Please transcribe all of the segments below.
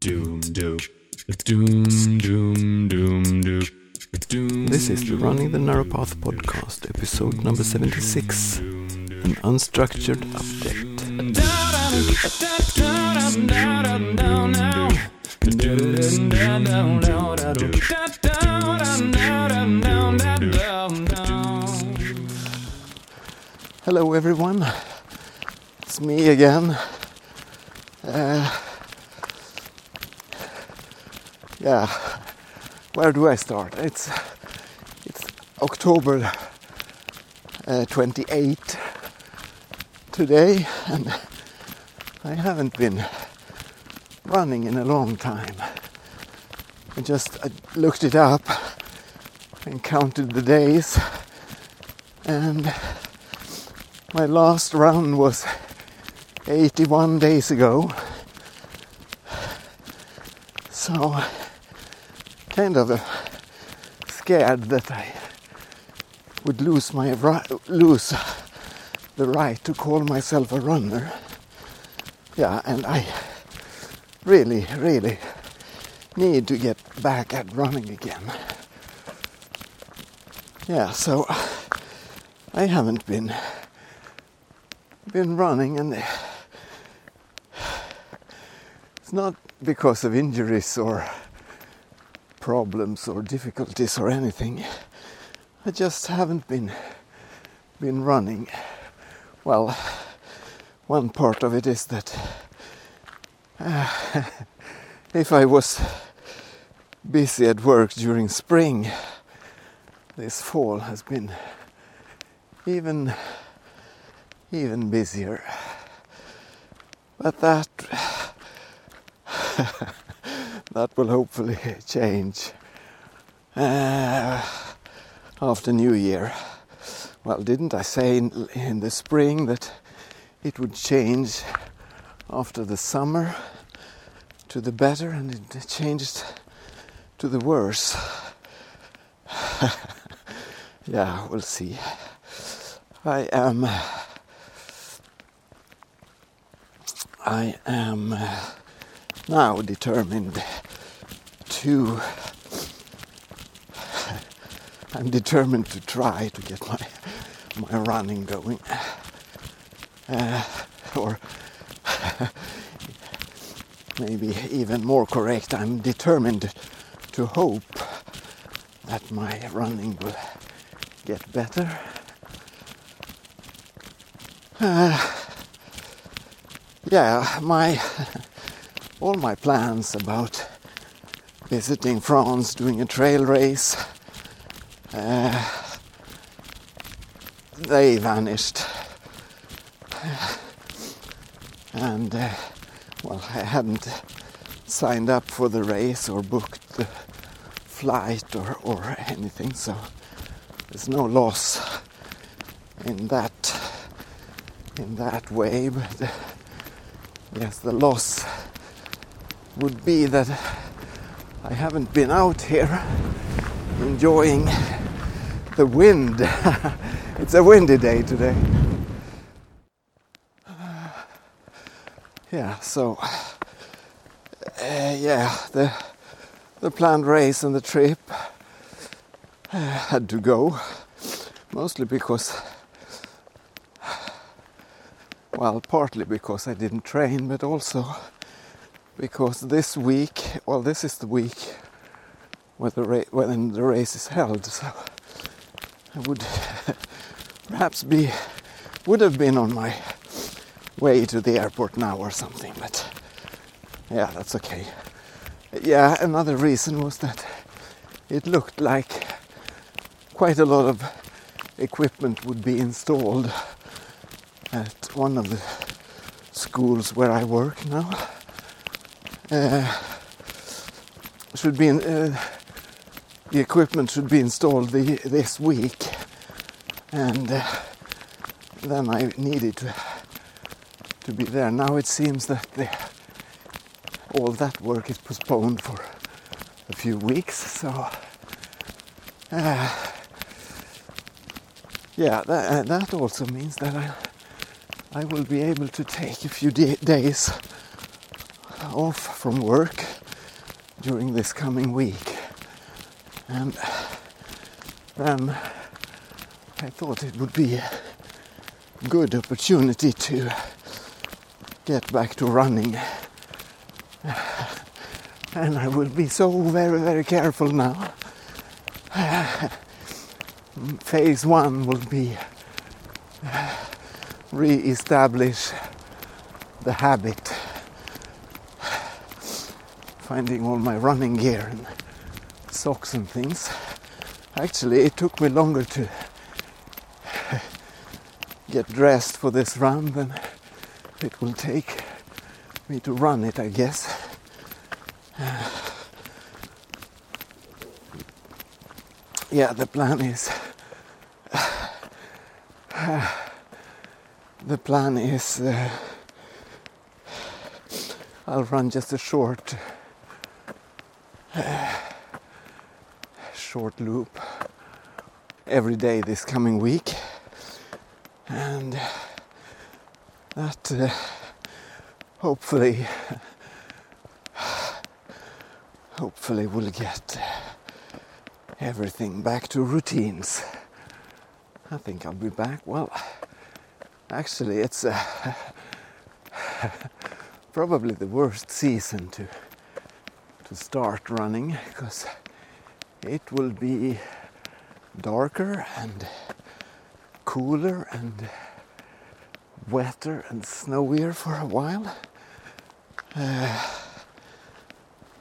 Doom do. Doom doom doom do. Doom. This is the Running the Narrow Path podcast, episode number 76. An unstructured update. Hello everyone. It's me again. Yeah, where do I start? It's October 28 today, and I haven't been running in a long time. I looked it up and counted the days, and my last run was 81 days ago. So kind of scared that I would lose the right to call myself a runner. Yeah, and I really need to get back at running again. Yeah, so I haven't been running, and it's not because of injuries or problems or difficulties or anything. I just haven't been running. Well, one part of it is that if I was busy at work during spring, this fall has been even busier. But that will hopefully change after New Year. Well, didn't I say in the spring that it would change after the summer to the better, and it changed to the worse? Yeah, we'll see. I am now determined to... I'm determined to try to get my running going. Or maybe even more correct, I'm determined to hope that my running will get better. Yeah, all my plans about visiting France, doing a trail race, they vanished. And, well, I hadn't signed up for the race or booked the flight or anything, so there's no loss in that way. But yes, the loss would be that I haven't been out here enjoying the wind. It's a windy day today. Yeah, so the planned race and the trip had to go, mostly because, well, partly because I didn't train, but also because this week, well, this is the week when the race is held, so I would perhaps would have been on my way to the airport now or something, but yeah, that's okay. Yeah, another reason was that it looked like quite a lot of equipment would be installed at one of the schools where I work now. The equipment should be installed this week, and then I needed to be there. Now it seems that all that work is postponed for a few weeks. So yeah, that also means that I will be able to take a few days off from work during this coming week, and then I thought it would be a good opportunity to get back to running. And I will be so very, very careful now. Phase one will be re-establish the habit, finding all my running gear and socks and things. Actually, it took me longer to get dressed for this run than it will take me to run it, I guess. Yeah, the plan is I'll run just a short loop every day this coming week, and that hopefully we'll get everything back to routines. I think I'll be back. Well, actually, it's probably the worst season to start running, because it will be darker and cooler and wetter and snowier for a while.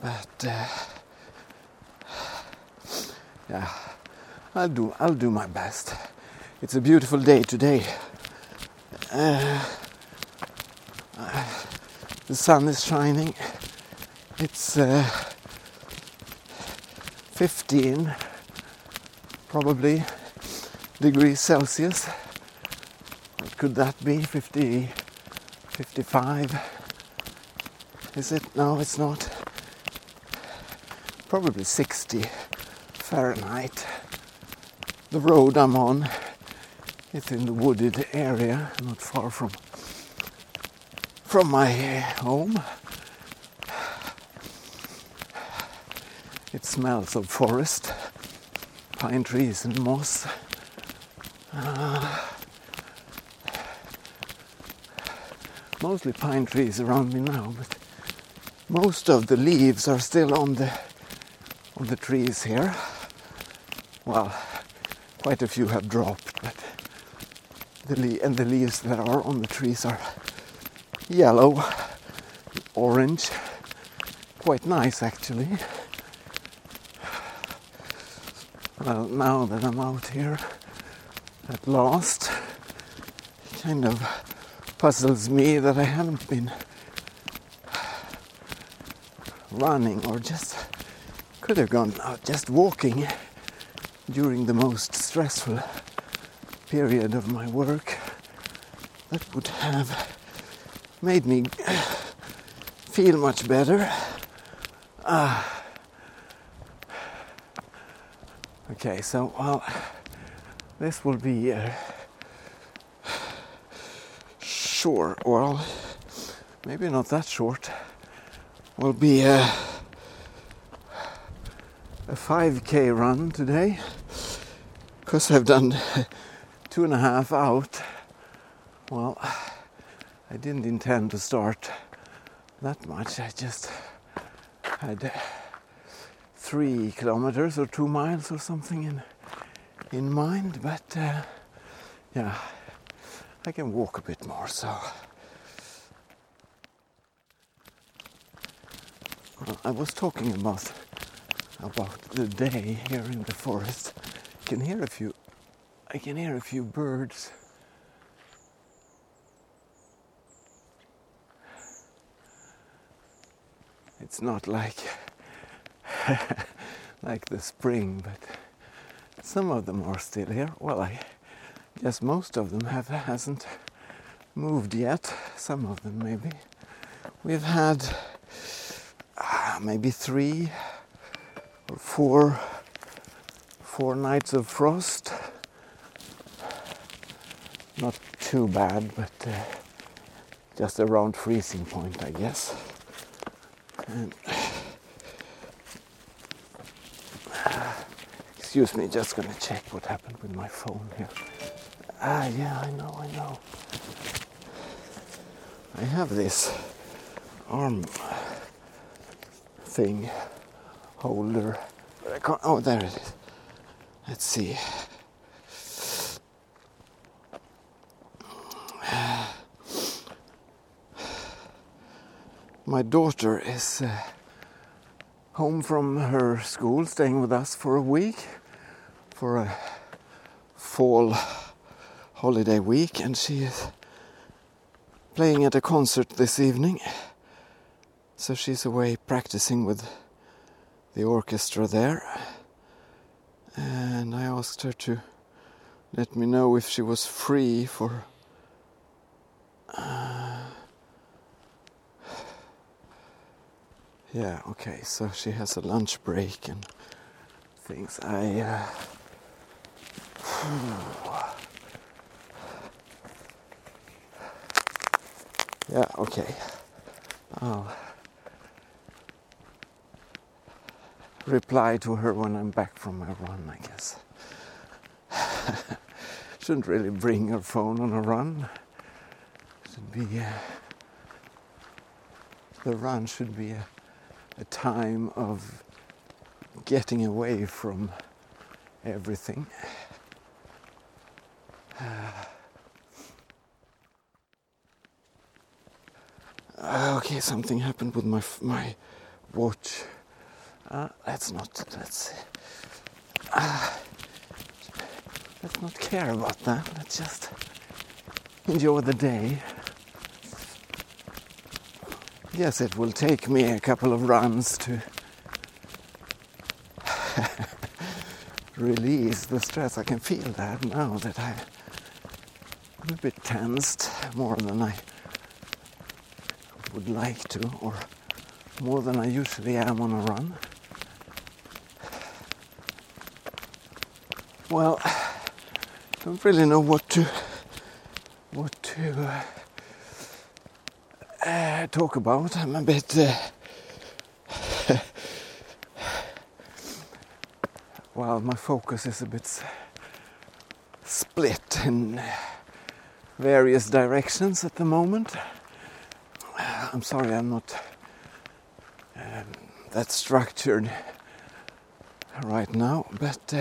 But I'll do my best. It's a beautiful day today. The sun is shining. It's 15 probably degrees Celsius. What could that be? 50, 55? Is it? No, it's not. Probably 60 Fahrenheit. The road I'm on, it's in the wooded area, not far from my home. It smells of forest, pine trees and moss. Mostly pine trees around me now, but most of the leaves are still on the trees here. Well, quite a few have dropped, but the leaves that are on the trees are yellow, orange, quite nice actually. Well, now that I'm out here at last, it kind of puzzles me that I haven't been running, or just could have gone out just walking during the most stressful period of my work. That would have made me feel much better. Okay, so well, this will be short. Well, maybe not that short. Will be a 5K run today, because I've done 2.5 out. Well, I didn't intend to start that much. I just had 3 kilometers or 2 miles or something in mind, but yeah, I can walk a bit more, so well, I was talking about the day here in the forest. I can hear a few birds. It's not like the spring, but some of them are still here. Well, I guess most of them hasn't moved yet. Some of them maybe. We've had maybe 3 or 4 nights of frost. Not too bad, but just around freezing point, I guess. Excuse me, just gonna check what happened with my phone here. Ah, yeah, I know. I have this arm thing holder, but I can't. Oh, there it is. Let's see. My daughter is home from her school, staying with us for a week, for a fall holiday week, and she is playing at a concert this evening. So she's away practicing with the orchestra there. And I asked her to let me know if she was free for yeah, okay, so she has a lunch break and things. Yeah, okay. I'll reply to her when I'm back from my run, I guess. Shouldn't really bring her phone on a run. Should be the run should be a time of getting away from everything. Okay, something happened with my watch. Let's not care about that. Let's just enjoy the day. Yes, it will take me a couple of runs to release the stress. I can feel that now that I'm a bit tensed, more than I would like to, or more than I usually am on a run. Well, don't really know what to talk about. I'm a bit well, my focus is a bit split in various directions at the moment. I'm sorry, I'm not that structured right now, but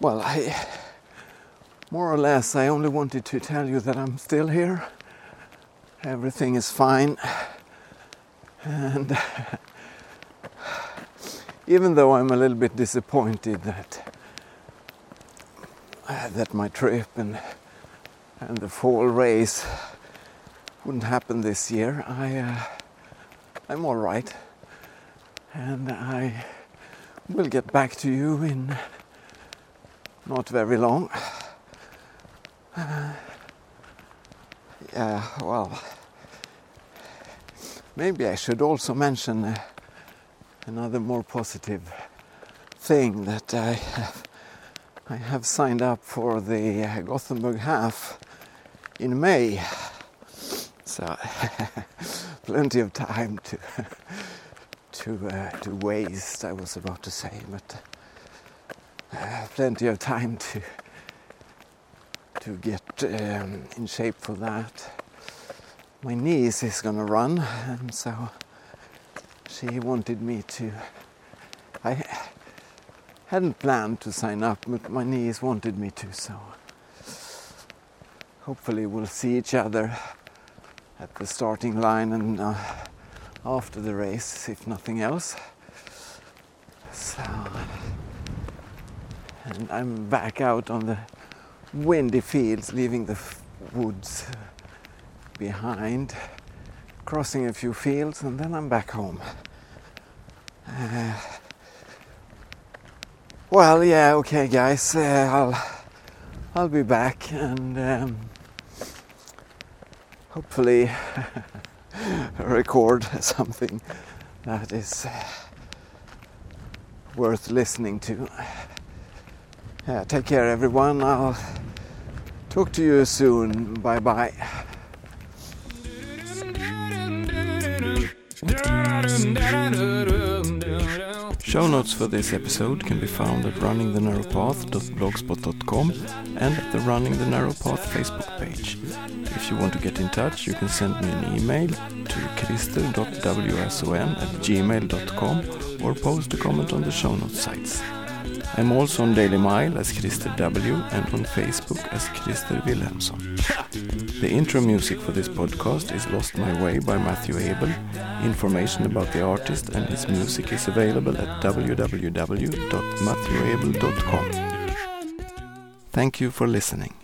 well, I more or less I only wanted to tell you that I'm still here. Everything is fine, and even though I'm a little bit disappointed that my trip and the fall race wouldn't happen this year, I'm all right, and I will get back to you in not very long. Yeah, well, maybe I should also mention another more positive thing, that I have signed up for the Gothenburg Half in May, so plenty of time to waste, I was about to say, but plenty of time to get in shape for that. My niece is gonna run, and so she wanted me to. I hadn't planned to sign up, but my niece wanted me to, so hopefully we'll see each other at the starting line and after the race, if nothing else. So, and I'm back out on the windy fields, leaving the woods behind, crossing a few fields, and then I'm back home. Well, yeah, okay, guys, I'll be back, and hopefully record something that is worth listening to. Yeah, take care, everyone. I'll talk to you soon. Bye-bye. Show notes for this episode can be found at runningthenarrowpath.blogspot.com and at the Running the Narrow Path Facebook page. If you want to get in touch, you can send me an email to christer.wsson@gmail.com or post a comment on the show notes sites. I'm also on Daily Mile as Christer W and on Facebook as Christer Wilhelmsson. The intro music for this podcast is Lost My Way by Matthew Abel. Information about the artist and his music is available at www.matthewabel.com. Thank you for listening.